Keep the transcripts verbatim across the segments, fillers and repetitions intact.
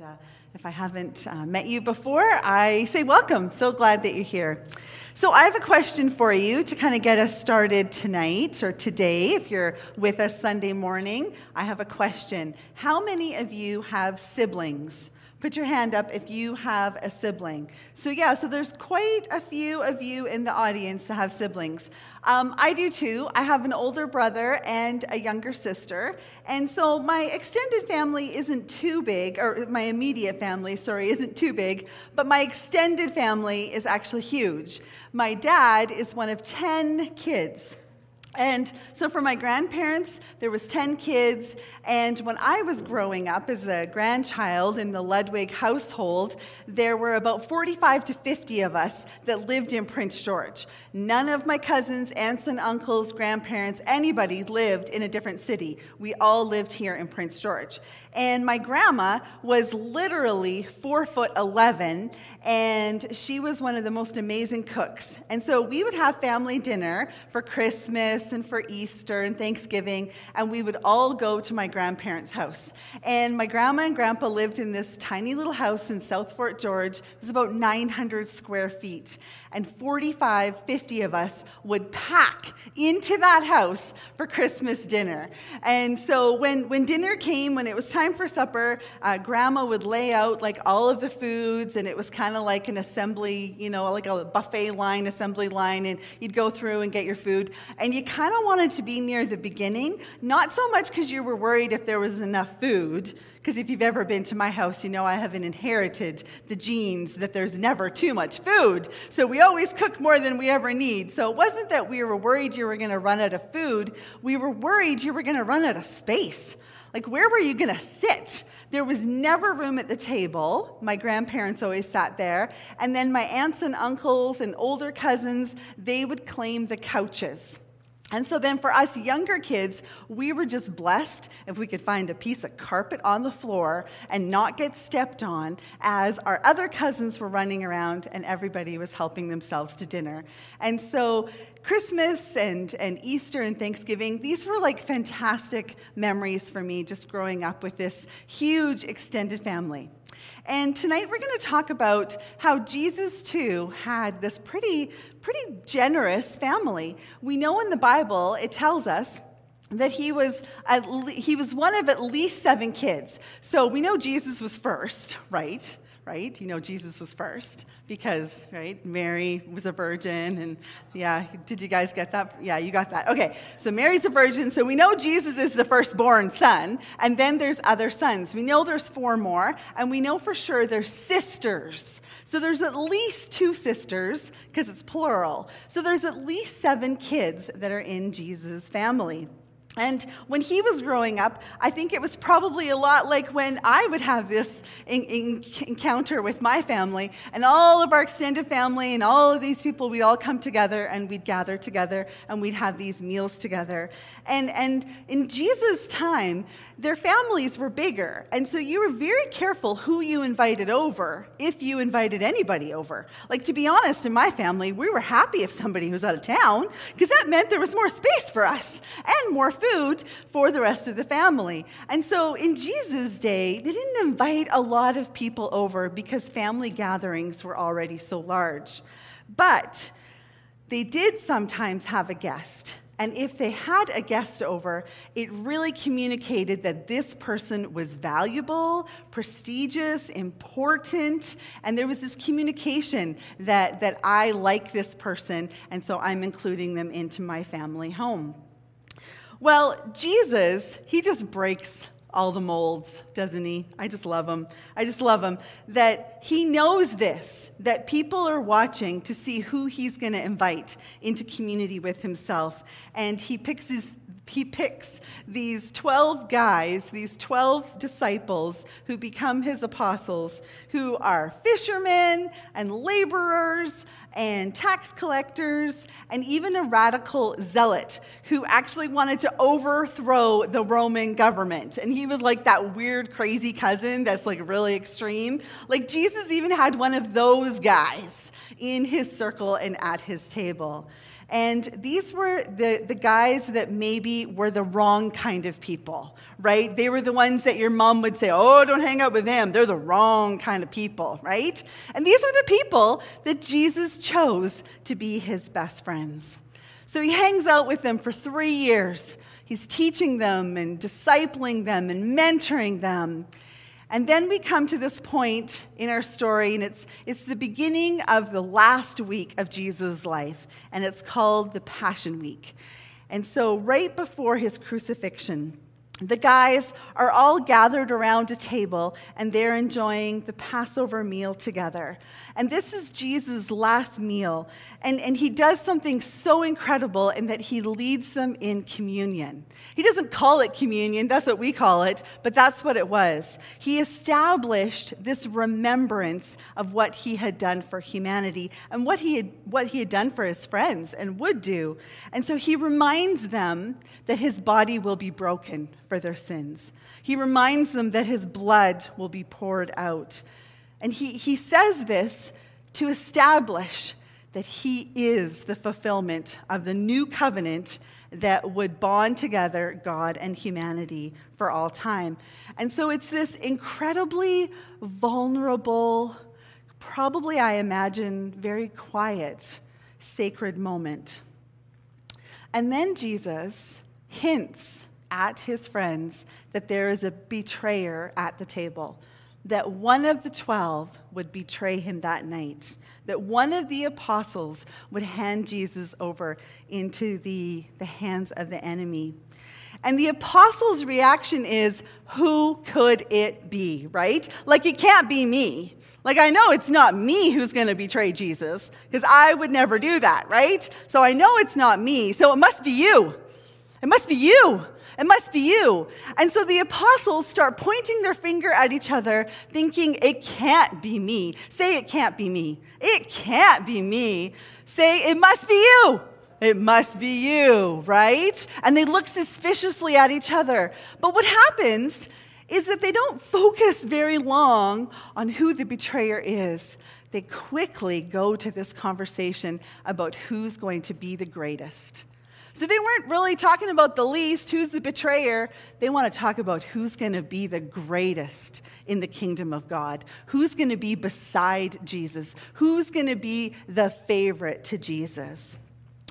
Uh, if I haven't uh, met you before, I say welcome. So glad that you're here. So I have a question for you to kind of get us started tonight or today. If you're with us Sunday morning, I have a question. How many of you have siblings? Put your hand up if you have a sibling. So yeah, so there's quite a few of you in the audience that have siblings. Um, I do too. I have an older brother and a younger sister. And so my extended family isn't too big, or my immediate family, sorry, isn't too big, but my extended family is actually huge. My dad is one of ten kids. And so for my grandparents, there was ten kids, and when I was growing up as a grandchild in the Ludwig household, there were about forty-five to fifty of us that lived in Prince George. None of my cousins, aunts and uncles, grandparents, anybody lived in a different city. We all lived here in Prince George. And my grandma was literally four foot eleven, and she was one of the most amazing cooks. And so we would have family dinner for Christmas and for Easter and Thanksgiving, and we would all go to my grandparents' house. And my grandma and grandpa lived in this tiny little house in South Fort George. It was about nine hundred square feet, and forty-five, fifty of us would pack into that house for Christmas dinner. And so when, when dinner came, when it was time for supper, uh, Grandma would lay out like all of the foods, and it was kind of like an assembly, you know, like a buffet line, assembly line, and you'd go through and get your food. And you kind of wanted to be near the beginning, not so much because you were worried if there was enough food, because if you've ever been to my house, you know I haven't inherited the genes that there's never too much food. So we always cook more than we ever need. So it wasn't that we were worried you were going to run out of food. We were worried you were going to run out of space. Like, where were you going to sit? There was never room at the table. My grandparents always sat there. And then my aunts and uncles and older cousins, they would claim the couches. And so then for us younger kids, we were just blessed if we could find a piece of carpet on the floor and not get stepped on as our other cousins were running around and everybody was helping themselves to dinner. And so Christmas and, and Easter and Thanksgiving, these were like fantastic memories for me just growing up with this huge extended family. And tonight we're going to talk about how Jesus, too, had this pretty, pretty generous family. We know in the Bible, it tells us that he was at le- he was one of at least seven kids. So we know Jesus was first, right? Right? You know Jesus was first because, right, Mary was a virgin, and yeah, did you guys get that? Yeah, you got that. Okay, so Mary's a virgin, so we know Jesus is the firstborn son, and then there's other sons. We know there's four more, and we know for sure there's sisters. So there's at least two sisters because it's plural. So there's at least seven kids that are in Jesus' family. And when he was growing up, I think it was probably a lot like when I would have this in, in, encounter with my family and all of our extended family and all of these people, we'd all come together and we'd gather together and we'd have these meals together. And, and in Jesus' time, their families were bigger, and so you were very careful who you invited over, if you invited anybody over. Like, to be honest, in my family, we were happy if somebody was out of town, because that meant there was more space for us and more food for the rest of the family. And so in Jesus' day, they didn't invite a lot of people over because family gatherings were already so large. But they did sometimes have a guest. And if they had a guest over, it really communicated that this person was valuable, prestigious, important, and there was this communication that, that I like this person, and so I'm including them into my family home. Well, Jesus, he just breaks all the molds, doesn't he? I just love him. I just love him that he knows this, that people are watching to see who he's going to invite into community with himself. And he picks his, he picks these twelve guys, these twelve disciples who become his apostles, who are fishermen and laborers and tax collectors, and even a radical zealot who actually wanted to overthrow the Roman government. And he was like that weird, crazy cousin that's like really extreme. Like, Jesus even had one of those guys in his circle and at his table. And these were the, the guys that maybe were the wrong kind of people, right? They were the ones that your mom would say, oh, don't hang out with them. They're the wrong kind of people, right? And these were the people that Jesus chose to be his best friends. So he hangs out with them for three years. He's teaching them and discipling them and mentoring them. And then we come to this point in our story, and it's it's the beginning of the last week of Jesus' life, and it's called the Passion Week. And so right before his crucifixion, the guys are all gathered around a table, and they're enjoying the Passover meal together. And this is Jesus' last meal, and, and he does something so incredible in that he leads them in communion. He doesn't call it communion, that's what we call it, but that's what it was. He established this remembrance of what he had done for humanity and what he had, what he had done for his friends and would do. And so he reminds them that his body will be broken for their sins. He reminds them that his blood will be poured out. And he, he says this to establish that he is the fulfillment of the new covenant that would bond together God and humanity for all time. And so it's this incredibly vulnerable, probably, I imagine, very quiet, sacred moment. And then Jesus hints at his friends that there is a betrayer at the table, that one of the twelve would betray him that night, that one of the apostles would hand Jesus over into the, the hands of the enemy. And the apostles' reaction is, who could it be, right? Like, it can't be me. Like, I know it's not me who's going to betray Jesus, because I would never do that, right? So I know it's not me, so it must be you. It must be you. It must be you. And so the apostles start pointing their finger at each other, thinking, it can't be me. Say, it can't be me. It can't be me. Say, it must be you. It must be you, right? And they look suspiciously at each other. But what happens is that they don't focus very long on who the betrayer is. They quickly go to this conversation about who's going to be the greatest. So they weren't really talking about the least, who's the betrayer. They want to talk about who's going to be the greatest in the kingdom of God, who's going to be beside Jesus, who's going to be the favorite to Jesus.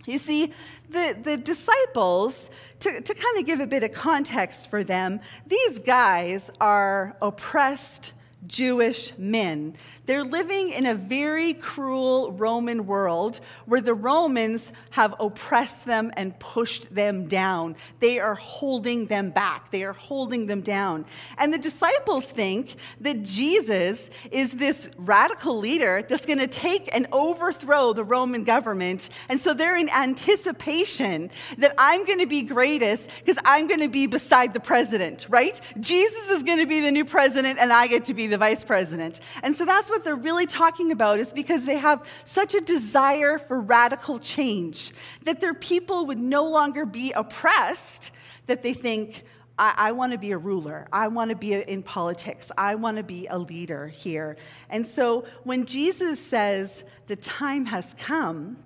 You see, the, the disciples, to, to kind of give a bit of context for them, these guys are oppressed Jewish men. They're living in a very cruel Roman world where the Romans have oppressed them and pushed them down. They are holding them back. They are holding them down. And the disciples think that Jesus is this radical leader that's going to take and overthrow the Roman government. And so they're in anticipation that I'm going to be greatest because I'm going to be beside the president, right? Jesus is going to be the new president and I get to be the vice president. And so that's what they're really talking about, is because they have such a desire for radical change, that their people would no longer be oppressed, that they think, I, I want to be a ruler. I want to be a- in politics. I want to be a leader here. And so when Jesus says, the time has come,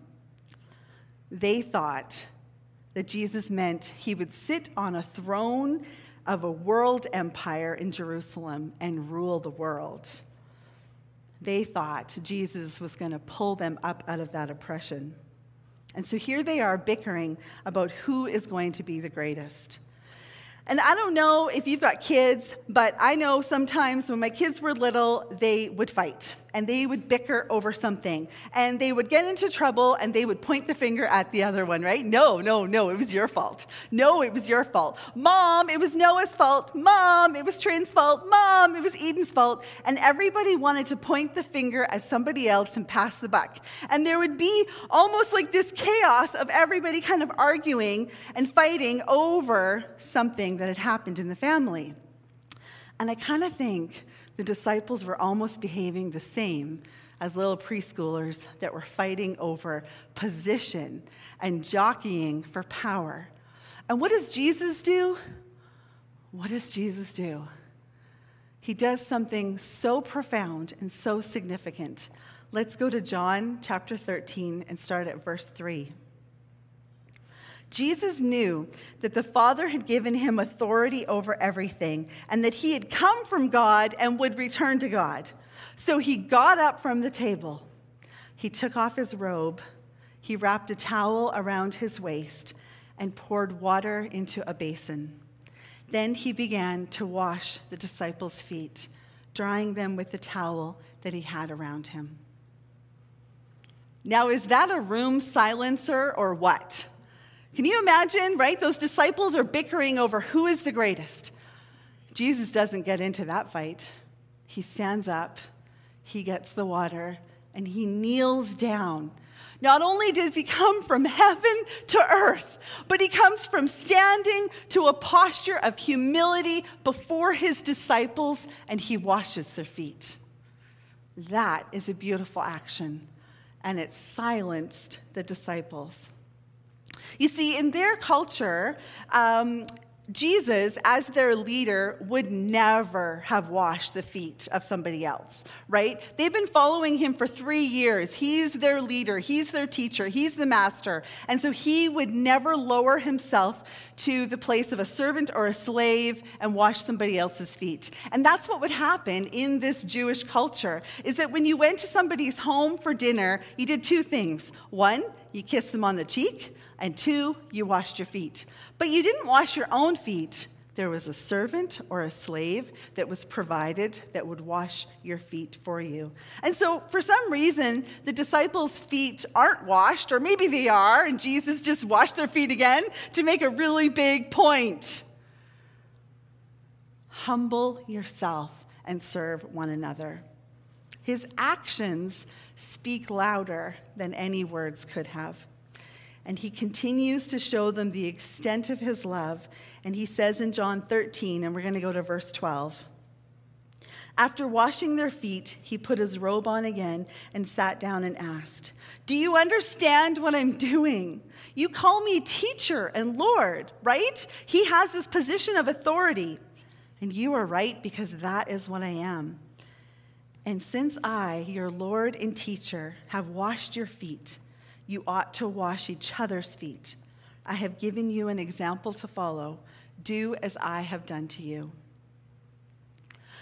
they thought that Jesus meant he would sit on a throne of a world empire in Jerusalem and rule the world. They thought Jesus was going to pull them up out of that oppression. And so here they are bickering about who is going to be the greatest. And I don't know if you've got kids, but I know sometimes when my kids were little, they would fight and they would bicker over something and they would get into trouble and they would point the finger at the other one, right? No, no, no, it was your fault. No, it was your fault. Mom, it was Noah's fault. Mom, it was Trin's fault. Mom, it was Eden's fault. And everybody wanted to point the finger at somebody else and pass the buck. And there would be almost like this chaos of everybody kind of arguing and fighting over something that had happened in the family. And I kind of think the disciples were almost behaving the same as little preschoolers that were fighting over position and jockeying for power. And what does Jesus do? What does Jesus do? He does something so profound and so significant. Let's go to John chapter thirteen and start at verse three. Jesus knew that the Father had given him authority over everything and that he had come from God and would return to God. So he got up from the table. He took off his robe. He wrapped a towel around his waist and poured water into a basin. Then he began to wash the disciples' feet, drying them with the towel that he had around him. Now, is that a room silencer or what? Can you imagine, right? Those disciples are bickering over who is the greatest. Jesus doesn't get into that fight. He stands up, he gets the water, and he kneels down. Not only does he come from heaven to earth, but he comes from standing to a posture of humility before his disciples, and he washes their feet. That is a beautiful action, and it silenced the disciples. You see, in their culture, um, Jesus, as their leader, would never have washed the feet of somebody else, right? They've been following him for three years. He's their leader. He's their teacher. He's the master. And so he would never lower himself to the place of a servant or a slave and wash somebody else's feet. And that's what would happen in this Jewish culture, is that when you went to somebody's home for dinner, you did two things. One, you kissed them on the cheek, and two, you washed your feet. But you didn't wash your own feet. There was a servant or a slave that was provided that would wash your feet for you. And so for some reason, the disciples' feet aren't washed, or maybe they are, and Jesus just washed their feet again to make a really big point. Humble yourself and serve one another. His actions speak louder than any words could have. And he continues to show them the extent of his love. And he says in John thirteen, and we're going to go to verse twelve. After washing their feet, he put his robe on again and sat down and asked, "Do you understand what I'm doing? You call me teacher and Lord," right? He has this position of authority. And you are right, because that is what I am. And since I, your Lord and teacher, have washed your feet, you ought to wash each other's feet. I have given you an example to follow. Do as I have done to you.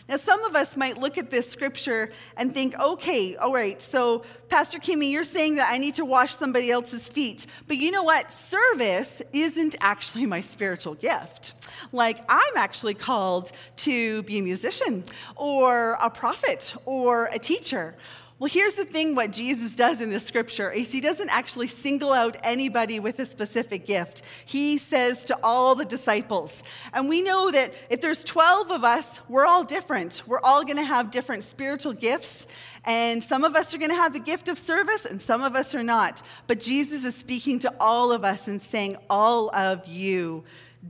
Now, some of us might look at this scripture and think, okay, all right, so Pastor Kimmy, you're saying that I need to wash somebody else's feet. But you know what? Service isn't actually my spiritual gift. Like, I'm actually called to be a musician or a prophet or a teacher. Well, here's the thing, what Jesus does in this scripture is he doesn't actually single out anybody with a specific gift. He says to all the disciples. And we know that if there's twelve of us, we're all different. We're all going to have different spiritual gifts. And some of us are going to have the gift of service and some of us are not. But Jesus is speaking to all of us and saying, all of you,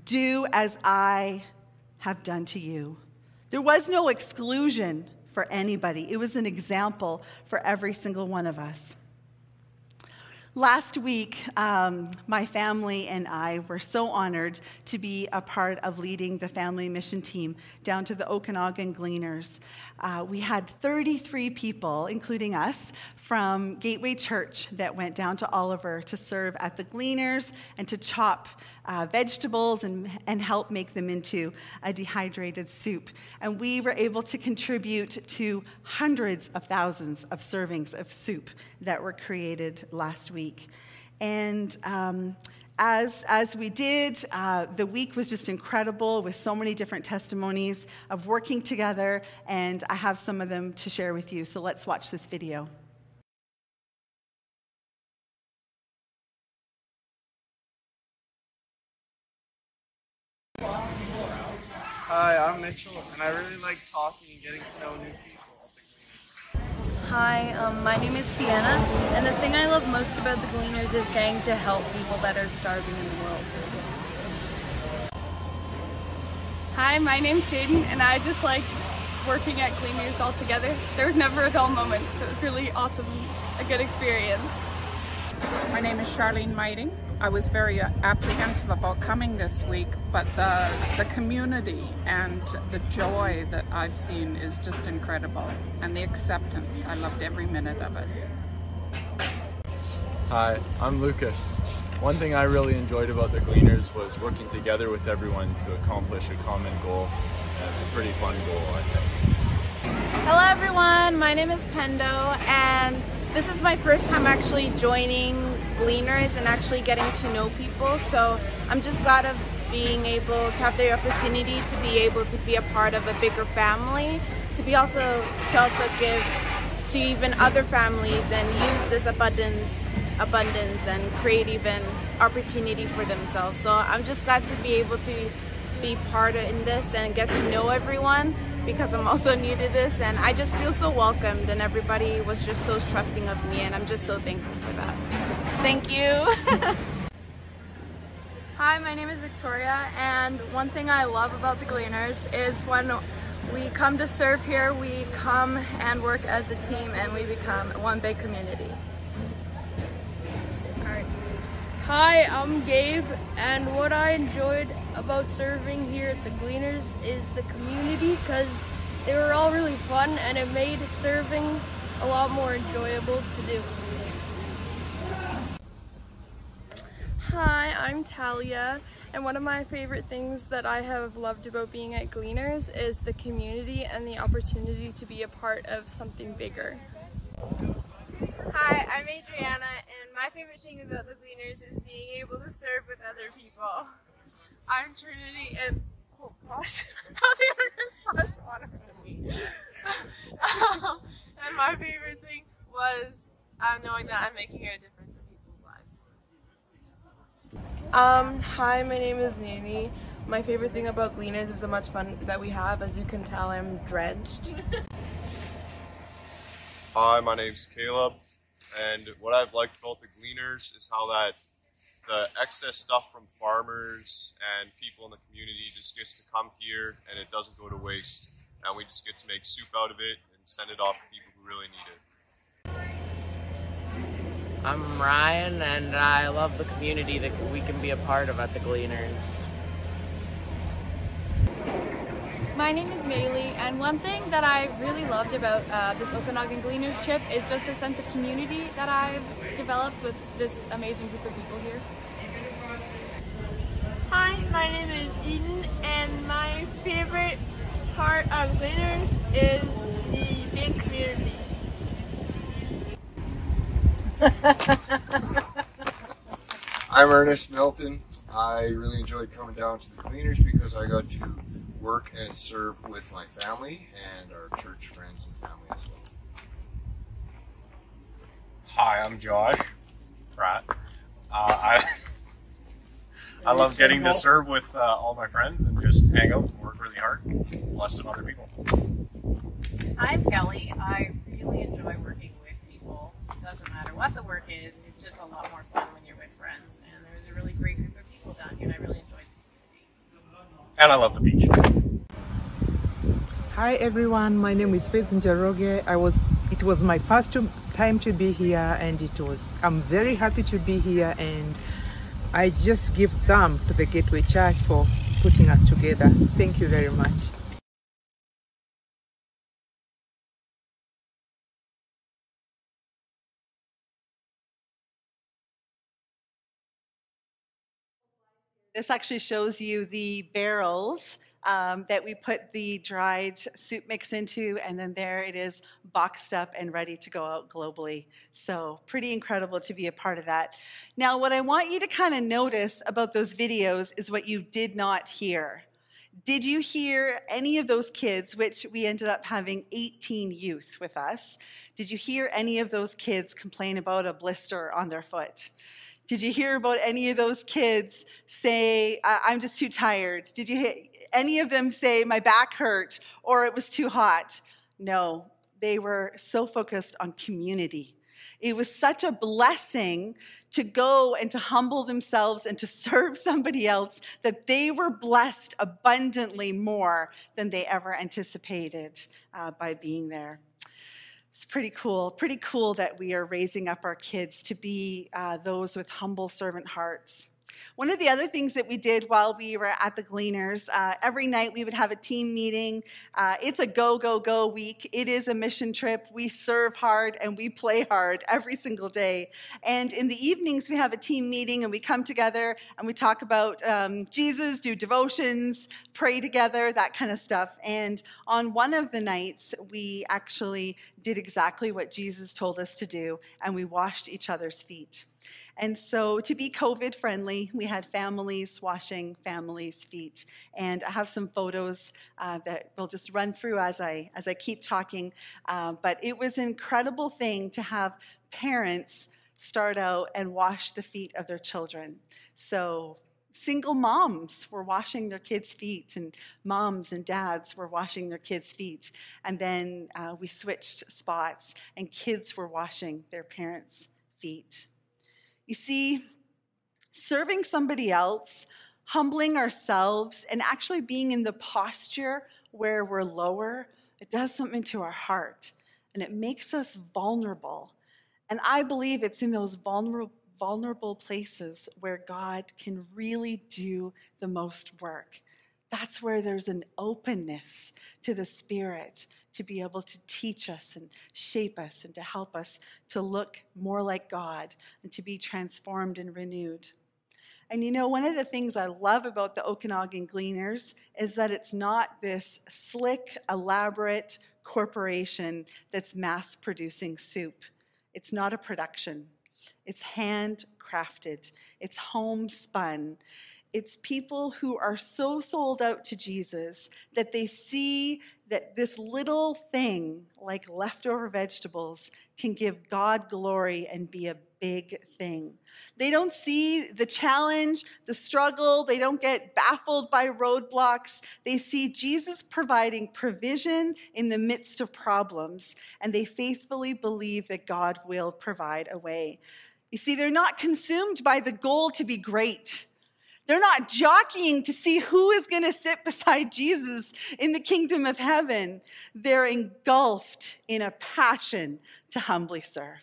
do as I have done to you. There was no exclusion for anybody. It was an example for every single one of us. Last week, um, my family and I were so honored to be a part of leading the family mission team down to the Okanagan Gleaners. Uh, we had thirty-three people, including us, from Gateway Church that went down to Oliver to serve at the Gleaners and to chop uh, vegetables and, and help make them into a dehydrated soup. And we were able to contribute to hundreds of thousands of servings of soup that were created last week. And um, As, as we did, uh, the week was just incredible with so many different testimonies of working together, and I have some of them to share with you. So let's watch this video. Hi, I'm Mitchell, and I really like talking and getting to know new people. Hi, um, my name is Sienna, and the thing I love most about the Gleaners is getting to help people that are starving in the world. Hi, my name's Jaden, and I just liked working at Gleaners all together. There was never a dull moment, so it was really awesome, a good experience. My name is Charlene Miting. I was very apprehensive about coming this week, but the, the community and the joy that I've seen is just incredible, and the acceptance. I loved every minute of it. Hi, I'm Lucas, One thing I really enjoyed about the Gleaners was working together with everyone to accomplish a common goal. It's a pretty fun goal, I think. Hello everyone, my name is Pendo, and this is my first time actually joining Gleaners and actually getting to know people, so I'm just glad of being able to have the opportunity to be able to be a part of a bigger family, to be also to also give to even other families and use this abundance abundance and create even opportunity for themselves. So I'm just glad to be able to be part of in this and get to know everyone, because I'm also new to this and I just feel so welcomed, and everybody was just so trusting of me, and I'm just so thankful for that. Thank you. Hi, my name is Victoria, and one thing I love about the Gleaners is when we come to serve here, we come and work as a team and we become one big community. All right. Hi, I'm Gabe, and what I enjoyed about serving here at the Gleaners is the community, because they were all really fun and it made serving a lot more enjoyable to do. Hi, I'm Talia, and one of my favorite things that I have loved about being at Gleaners is the community and the opportunity to be a part of something bigger. Hi, I'm Adriana, and my favorite thing about the Gleaners is being able to serve with other people. I'm Trinity, and oh gosh, I thought they were going to slash water at me. um, and my favorite thing was uh, knowing that I'm making a difference. Um, hi, my name is Nani. My favorite thing about Gleaners is the much fun that we have. As you can tell, I'm drenched. Hi, my name's Caleb, and what I've liked about the Gleaners is how that the excess stuff from farmers and people in the community just gets to come here and it doesn't go to waste. And we just get to make soup out of it and send it off to people who really need it. I'm Ryan, and I love the community that we can be a part of at the Gleaners. My name is Maylee, and one thing that I really loved about uh, this Okanagan Gleaners trip is just the sense of community that I've developed with this amazing group of people here. Hi, my name is Eden, and my favorite part of Gleaners is the big community. I'm Ernest Milton. I really enjoyed coming down to the Gleaners because I got to work and serve with my family and our church friends and family as well. Hi, I'm Josh Pratt. Uh, I I love getting to serve with uh, all my friends and just hang out and work really hard, bless some other people. I'm Kelly. I really enjoy working. Doesn't matter what the work is, it's just a lot more fun when you're with friends. And there was a really great group of people down here, and I really enjoyed the community. And I love the beach. Hi everyone, my name is Faith Njaroge. I was, it was my first time to be here, and it was, I'm very happy to be here, and I just give thanks to the Gateway Church for putting us together. Thank you very much. This actually shows you the barrels um, that we put the dried soup mix into, and then there it is boxed up and ready to go out globally. So pretty incredible to be a part of that. Now, what I want you to kind of notice about those videos is what you did not hear. Did you hear any of those kids, which we ended up having eighteen youth with us, did you hear any of those kids complain about a blister on their foot? Did you hear about any of those kids say, I'm just too tired? Did you hear any of them say, my back hurt, or it was too hot? No, they were so focused on community. It was such a blessing to go and to humble themselves and to serve somebody else that they were blessed abundantly more than they ever anticipated uh, by being there. It's pretty cool, pretty cool that we are raising up our kids to be uh, those with humble servant hearts. One of the other things that we did while we were at the Gleaners, uh, every night we would have a team meeting. Uh, it's a go, go, go week. It is a mission trip. We serve hard and we play hard every single day. And in the evenings, we have a team meeting and we come together and we talk about um, Jesus, do devotions, pray together, that kind of stuff. And on one of the nights, we actually did exactly what Jesus told us to do, and we washed each other's feet. And so to be COVID friendly, we had families washing families' feet. And I have some photos uh, that we'll just run through as I, as I keep talking. Uh, but it was an incredible thing to have parents start out and wash the feet of their children. So single moms were washing their kids' feet, and moms and dads were washing their kids' feet. And then uh, we switched spots, and kids were washing their parents' feet. You see, serving somebody else, humbling ourselves, and actually being in the posture where we're lower, it does something to our heart, and it makes us vulnerable. And I believe it's in those vulnerable vulnerable places where God can really do the most work. That's where there's an openness to the Spirit to be able to teach us and shape us and to help us to look more like God and to be transformed and renewed. And you know, one of the things I love about the Okanagan Gleaners is that it's not this slick, elaborate corporation that's mass-producing soup. It's not a production. It's handcrafted. It's homespun. It's people who are so sold out to Jesus that they see that this little thing, like leftover vegetables, can give God glory and be a big thing. They don't see the challenge, the struggle. They don't get baffled by roadblocks. They see Jesus providing provision in the midst of problems, and they faithfully believe that God will provide a way. You see, they're not consumed by the goal to be great. They're not jockeying to see who is going to sit beside Jesus in the kingdom of heaven. They're engulfed in a passion to humbly serve.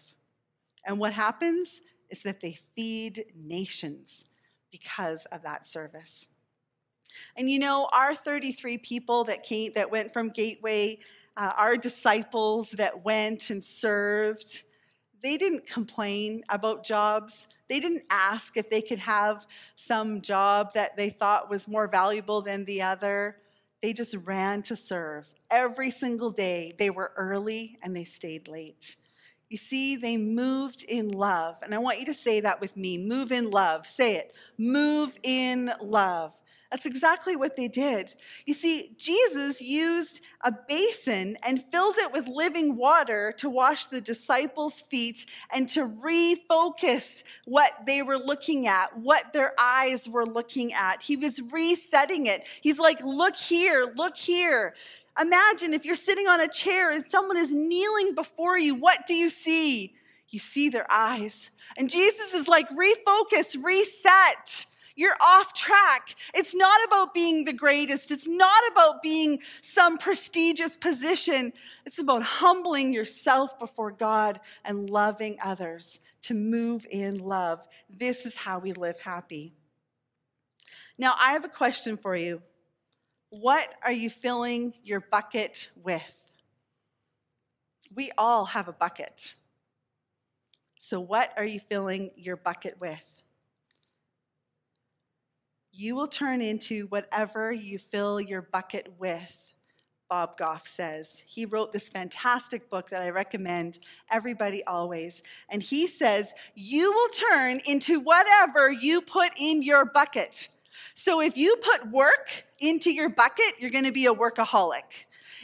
And what happens is that they feed nations because of that service. And you know, our thirty-three people that came, that went from Gateway, uh, our disciples that went and served, they didn't complain about jobs. They didn't ask if they could have some job that they thought was more valuable than the other. They just ran to serve. Every single day, they were early and they stayed late. You see, they moved in love. And I want you to say that with me. Move in love. Say it. Move in love. That's exactly what they did. You see, Jesus used a basin and filled it with living water to wash the disciples' feet and to refocus what they were looking at, what their eyes were looking at. He was resetting it. He's like, look here, look here. Imagine if you're sitting on a chair and someone is kneeling before you, what do you see? You see their eyes. And Jesus is like, refocus, reset. You're off track. It's not about being the greatest. It's not about being some prestigious position. It's about humbling yourself before God and loving others to move in love. This is how we live happy. Now, I have a question for you. What are you filling your bucket with? We all have a bucket. So what are you filling your bucket with? You will turn into whatever you fill your bucket with, Bob Goff says. He wrote this fantastic book that I recommend everybody always. And he says, you will turn into whatever you put in your bucket. So if you put work into your bucket, you're going to be a workaholic.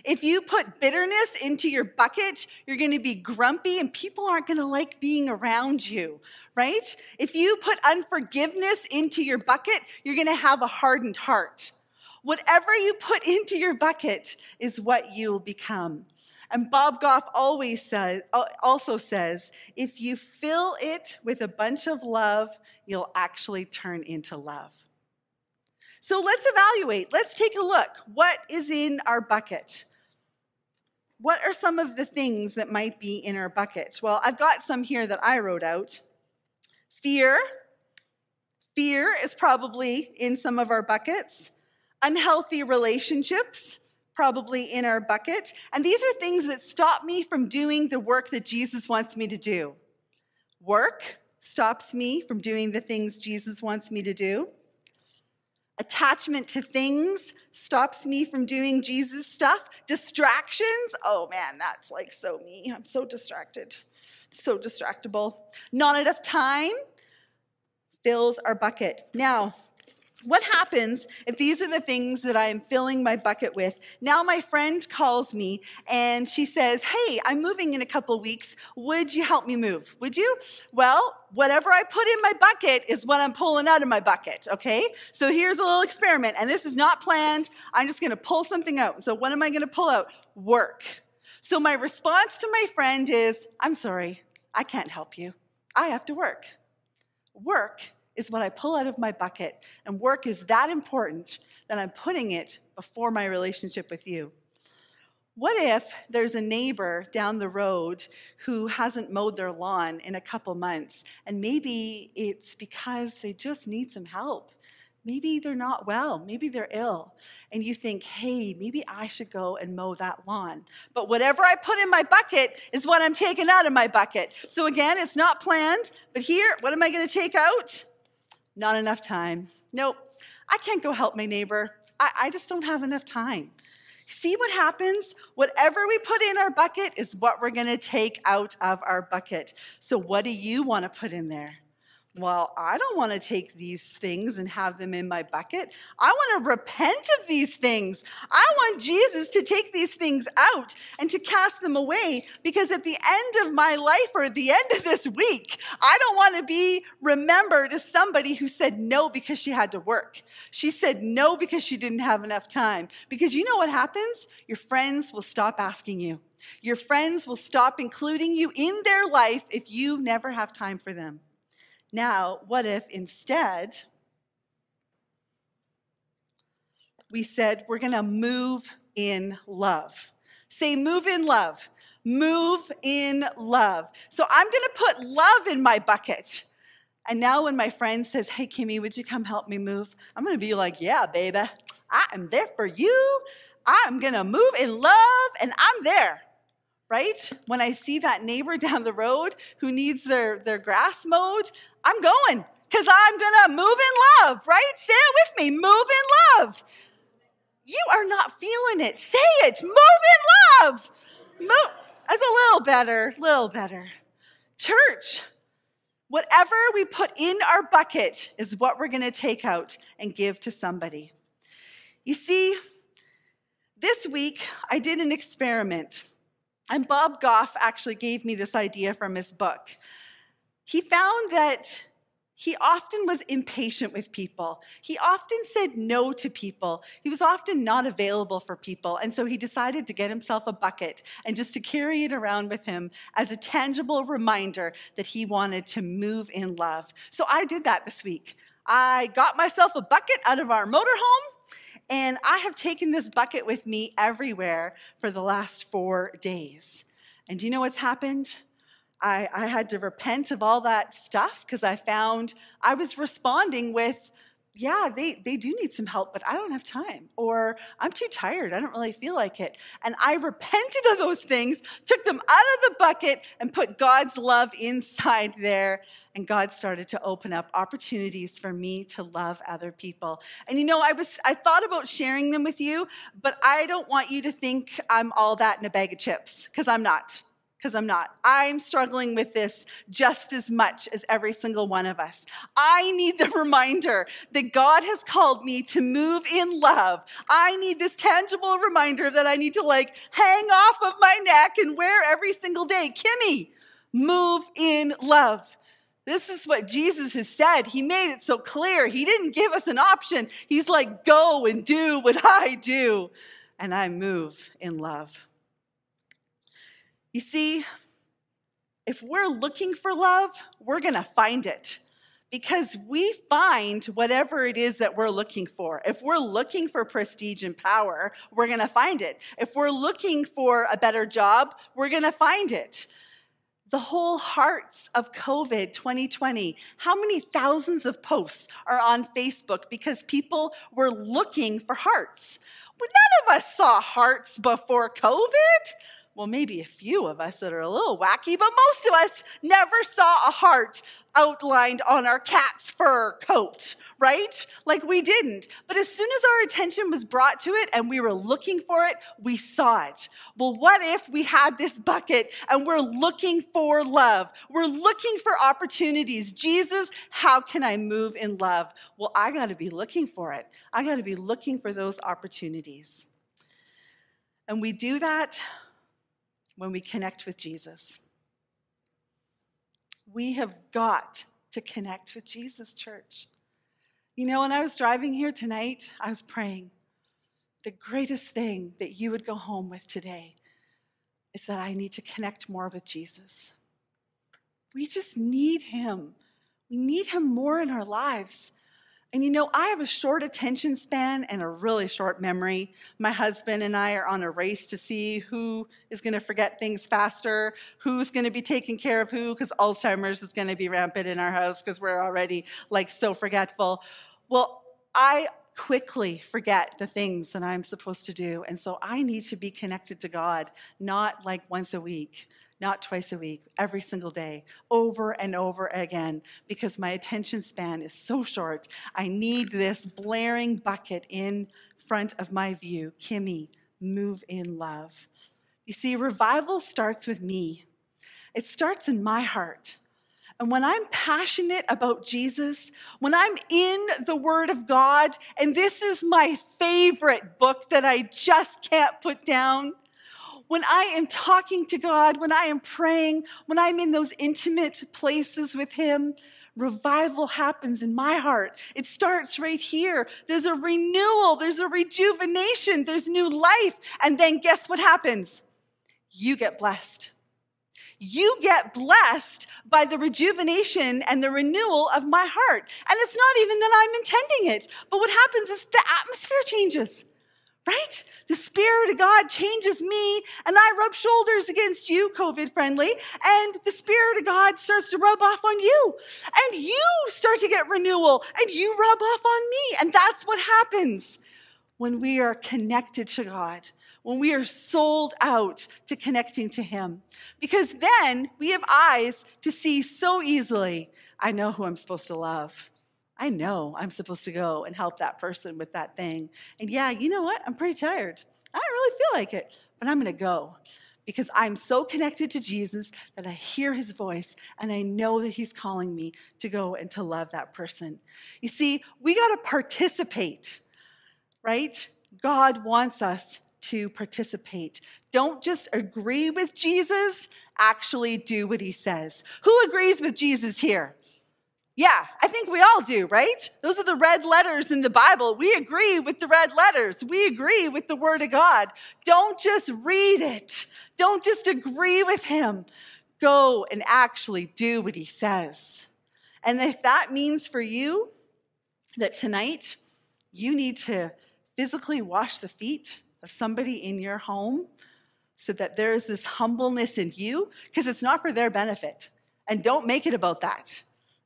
If you put bitterness into your bucket, you're going to be grumpy and people aren't going to like being around you, right? If you put unforgiveness into your bucket, you're going to have a hardened heart. Whatever you put into your bucket is what you will become. And Bob Goff always says, also says, if you fill it with a bunch of love, you'll actually turn into love. So let's evaluate. Let's take a look. What is in our bucket? What are some of the things that might be in our bucket? Well, I've got some here that I wrote out. Fear, Fear is probably in some of our buckets. Unhealthy relationships, probably in our bucket. And these are things that stop me from doing the work that Jesus wants me to do. Work stops me from doing the things Jesus wants me to do. Attachment to things stops me from doing Jesus stuff. Distractions, oh man, that's like so me. I'm so distracted, so distractible. Not enough time fills our bucket. Now, what happens if these are the things that I am filling my bucket with? Now my friend calls me and she says, hey, I'm moving in a couple weeks. Would you help me move? Would you? Well, whatever I put in my bucket is what I'm pulling out of my bucket, okay? So here's a little experiment, and this is not planned. I'm just going to pull something out. So what am I going to pull out? Work. So my response to my friend is, I'm sorry, I can't help you. I have to work. Work is what I pull out of my bucket, and work is that important that I'm putting it before my relationship with you. What if there's a neighbor down the road who hasn't mowed their lawn in a couple months, and maybe it's because they just need some help? Maybe they're not well, maybe they're ill, and you think, hey, maybe I should go and mow that lawn. But whatever I put in my bucket is what I'm taking out of my bucket. So again, it's not planned, but here, what am I going to take out? Not enough time. Nope, I can't go help my neighbor. I, I just don't have enough time. See what happens? Whatever we put in our bucket is what we're going to take out of our bucket. So what do you want to put in there? Well, I don't want to take these things and have them in my bucket. I want to repent of these things. I want Jesus to take these things out and to cast them away, because at the end of my life or at the end of this week, I don't want to be remembered as somebody who said no because she had to work. She said no because she didn't have enough time. Because you know what happens? Your friends will stop asking you. Your friends will stop including you in their life if you never have time for them. Now, what if instead we said we're going to move in love? Say, move in love. Move in love. So I'm going to put love in my bucket. And now when my friend says, hey, Kimmy, would you come help me move? I'm going to be like, yeah, baby, I am there for you. I'm going to move in love, and I'm there. Right? When I see that neighbor down the road who needs their, their grass mowed, I'm going, because I'm going to move in love, right? Say it with me, move in love. You are not feeling it. Say it, move in love. Move. That's a little better, little better. Church, whatever we put in our bucket is what we're going to take out and give to somebody. You see, this week I did an experiment, and Bob Goff actually gave me this idea from his book. He found that he often was impatient with people. He often said no to people. He was often not available for people. And so he decided to get himself a bucket and just to carry it around with him as a tangible reminder that he wanted to move in love. So I did that this week. I got myself a bucket out of our motorhome, and I have taken this bucket with me everywhere for the last four days. And do you know what's happened? I, I had to repent of all that stuff because I found I was responding with, yeah, they, they do need some help, but I don't have time. Or I'm too tired. I don't really feel like it. And I repented of those things, took them out of the bucket, and put God's love inside there. And God started to open up opportunities for me to love other people. And you know, I was I thought about sharing them with you, but I don't want you to think I'm all that in a bag of chips, because I'm not. Because I'm not. I'm struggling with this just as much as every single one of us. I need the reminder that God has called me to move in love. I need this tangible reminder that I need to like hang off of my neck and wear every single day. Kimmy, move in love. This is what Jesus has said. He made it so clear. He didn't give us an option. He's like, go and do what I do. And I move in love. You see, if we're looking for love, we're going to find it, because we find whatever it is that we're looking for. If we're looking for prestige and power, we're going to find it. If we're looking for a better job, we're going to find it. The whole hearts of COVID twenty twenty. How many thousands of posts are on Facebook because people were looking for hearts? Well, none of us saw hearts before COVID. Well, maybe a few of us that are a little wacky, but most of us never saw a heart outlined on our cat's fur coat, right? Like we didn't. But as soon as our attention was brought to it and we were looking for it, we saw it. Well, what if we had this bucket and we're looking for love? We're looking for opportunities. Jesus, how can I move in love? Well, I got to be looking for it. I got to be looking for those opportunities. And we do that when we connect with Jesus. We have got to connect with Jesus, church. You know, when I was driving here tonight, I was praying, the greatest thing that you would go home with today is that I need to connect more with Jesus. We just need him. We need him more in our lives. And you know, I have a short attention span and a really short memory. My husband and I are on a race to see who is going to forget things faster, who's going to be taking care of who, because Alzheimer's is going to be rampant in our house because we're already like so forgetful. Well, I quickly forget the things that I'm supposed to do. And so I need to be connected to God, not like once a week, not twice a week, every single day, over and over again, because my attention span is so short. I need this blaring bucket in front of my view. Kimmy, move in love. You see, revival starts with me. It starts in my heart. And when I'm passionate about Jesus, when I'm in the Word of God, and this is my favorite book that I just can't put down, when I am talking to God, when I am praying, when I'm in those intimate places with him, revival happens in my heart. It starts right here. There's a renewal. There's a rejuvenation. There's new life. And then guess what happens? You get blessed. You get blessed by the rejuvenation and the renewal of my heart. And it's not even that I'm intending it. But what happens is the atmosphere changes. Right? The Spirit of God changes me, and I rub shoulders against you, COVID friendly, and the Spirit of God starts to rub off on you, and you start to get renewal, and you rub off on me, and that's what happens when we are connected to God, when we are sold out to connecting to him, because then we have eyes to see so easily. I know who I'm supposed to love. I know I'm supposed to go and help that person with that thing. And yeah, you know what? I'm pretty tired. I don't really feel like it, but I'm going to go because I'm so connected to Jesus that I hear his voice and I know that he's calling me to go and to love that person. You see, we got to participate, right? God wants us to participate. Don't just agree with Jesus, actually do what he says. Who agrees with Jesus here? Yeah, I think we all do, right? Those are the red letters in the Bible. We agree with the red letters. We agree with the Word of God. Don't just read it. Don't just agree with him. Go and actually do what he says. And if that means for you that tonight you need to physically wash the feet of somebody in your home so that there's this humbleness in you, because it's not for their benefit. And don't make it about that.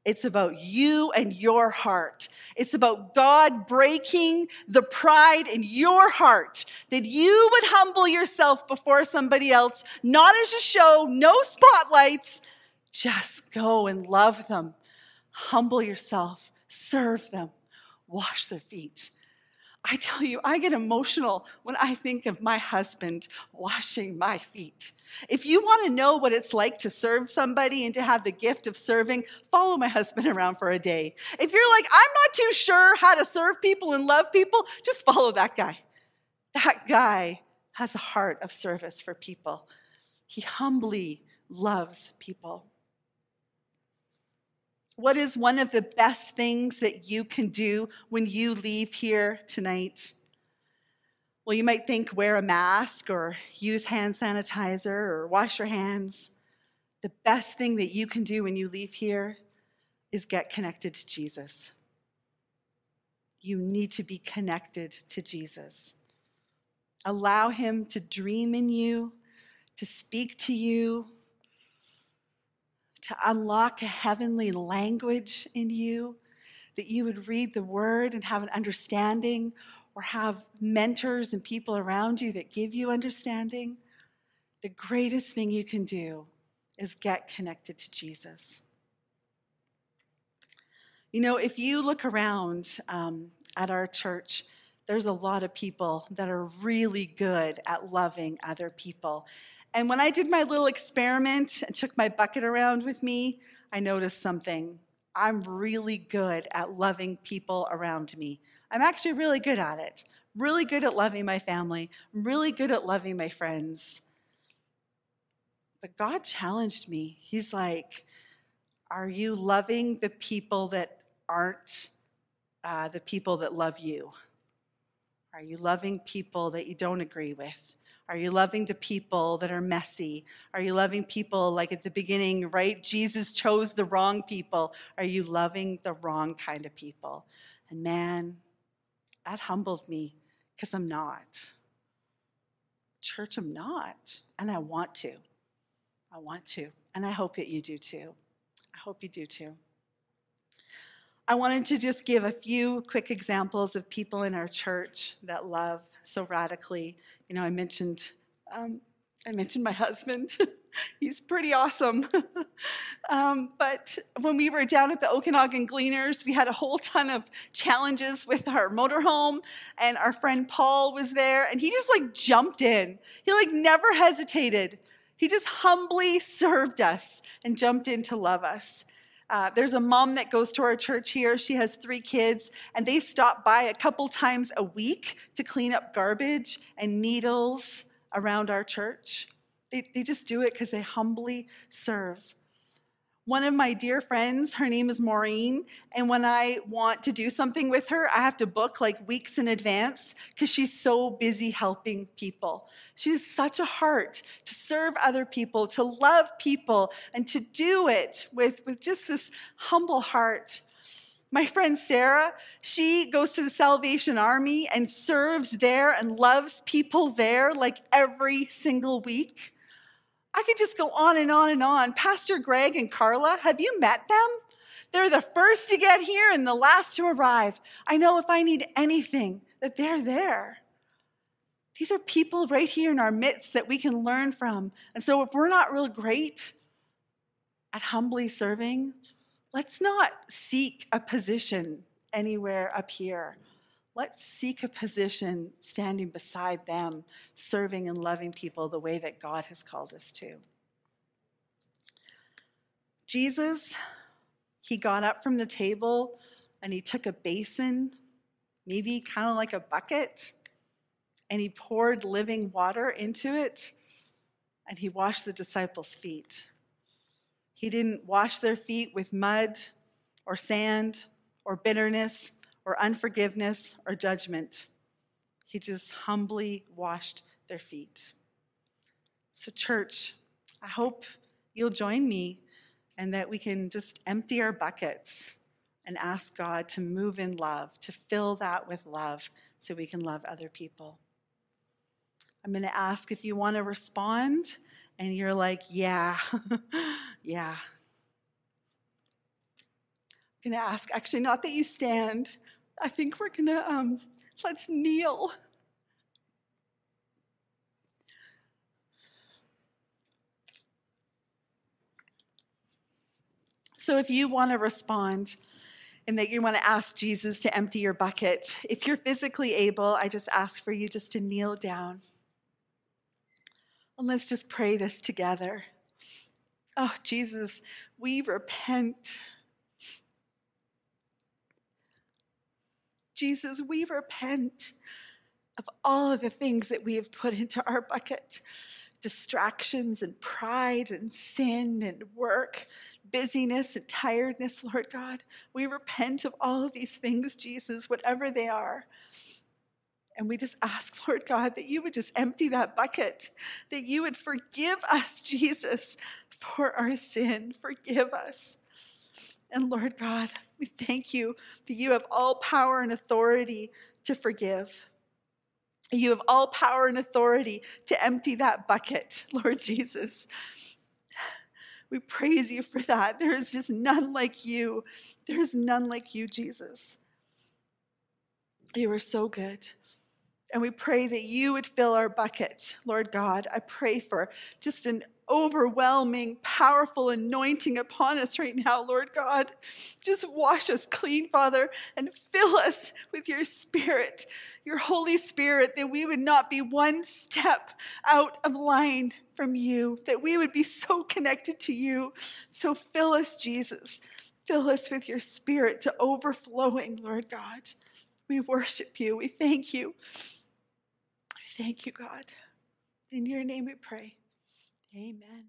It's about you and your heart. It's about God breaking the pride in your heart that you would humble yourself before somebody else, not as a show, no spotlights. Just go and love them. Humble yourself. Serve them. Wash their feet. I tell you, I get emotional when I think of my husband washing my feet. If you want to know what it's like to serve somebody and to have the gift of serving, follow my husband around for a day. If you're like, I'm not too sure how to serve people and love people, just follow that guy. That guy has a heart of service for people. He humbly loves people. What is one of the best things that you can do when you leave here tonight? Well, you might think wear a mask or use hand sanitizer or wash your hands. The best thing that you can do when you leave here is get connected to Jesus. You need to be connected to Jesus. Allow him to dream in you, to speak to you, to unlock a heavenly language in you, that you would read the word and have an understanding, or have mentors and people around you that give you understanding. The greatest thing you can do is get connected to Jesus. You know, if you look around um, at our church, there's a lot of people that are really good at loving other people. And when I did my little experiment and took my bucket around with me, I noticed something. I'm really good at loving people around me. I'm actually really good at it. Really good at loving my family. Really good at loving my friends. But God challenged me. He's like, are you loving the people that aren't uh, the people that love you? Are you loving people that you don't agree with? Are you loving the people that are messy? Are you loving people like at the beginning, right? Jesus chose the wrong people. Are you loving the wrong kind of people? And man, that humbled me, because I'm not. Church, I'm not. And I want to. I want to. And I hope that you do too. I hope you do too. I wanted to just give a few quick examples of people in our church that love so radically. You know, I mentioned um, I mentioned my husband. He's pretty awesome. um, but when we were down at the Okanagan Gleaners, we had a whole ton of challenges with our motorhome, and our friend Paul was there, and he just like jumped in. He like never hesitated. He just humbly served us and jumped in to love us. Uh, there's a mom that goes to our church here. She has three kids, and they stop by a couple times a week to clean up garbage and needles around our church. They, they just do it because they humbly serve. One of my dear friends, her name is Maureen, and when I want to do something with her, I have to book like weeks in advance because she's so busy helping people. She has such a heart to serve other people, to love people, and to do it with, with just this humble heart. My friend Sarah, she goes to the Salvation Army and serves there and loves people there like every single week. I could just go on and on and on. Pastor Greg and Carla, have you met them? They're the first to get here and the last to arrive. I know if I need anything, that they're there. These are people right here in our midst that we can learn from. And so if we're not real great at humbly serving, let's not seek a position anywhere up here. Let's seek a position standing beside them, serving and loving people the way that God has called us to. Jesus, he got up from the table and he took a basin, maybe kind of like a bucket, and he poured living water into it, and he washed the disciples' feet. He didn't wash their feet with mud or sand or bitterness or unforgiveness, or judgment. He just humbly washed their feet. So church, I hope you'll join me, and that we can just empty our buckets and ask God to move in love, to fill that with love so we can love other people. I'm going to ask if you want to respond, and you're like, yeah, yeah. I'm going to ask, actually, not that you stand, I think we're going to, um, let's kneel. So if you want to respond and that you want to ask Jesus to empty your bucket, if you're physically able, I just ask for you just to kneel down. And let's just pray this together. Oh, Jesus, we repent. Jesus, we repent of all of the things that we have put into our bucket, distractions and pride and sin and work, busyness and tiredness, Lord God. We repent of all of these things, Jesus, whatever they are. And we just ask, Lord God, that you would just empty that bucket, that you would forgive us, Jesus, for our sin. Forgive us. And Lord God, we thank you that you have all power and authority to forgive. You have all power and authority to empty that bucket, Lord Jesus. We praise you for that. There is just none like you. There's none like you, Jesus. You are so good. And we pray that you would fill our bucket, Lord God. I pray for just an overwhelming, powerful anointing upon us right now, Lord God. Just wash us clean, Father, and fill us with your Spirit, your Holy Spirit, that we would not be one step out of line from you, that we would be so connected to you. So fill us, Jesus. Fill us with your Spirit to overflowing, Lord God. We worship you. We thank you. We thank you, God. In your name we pray. Amen.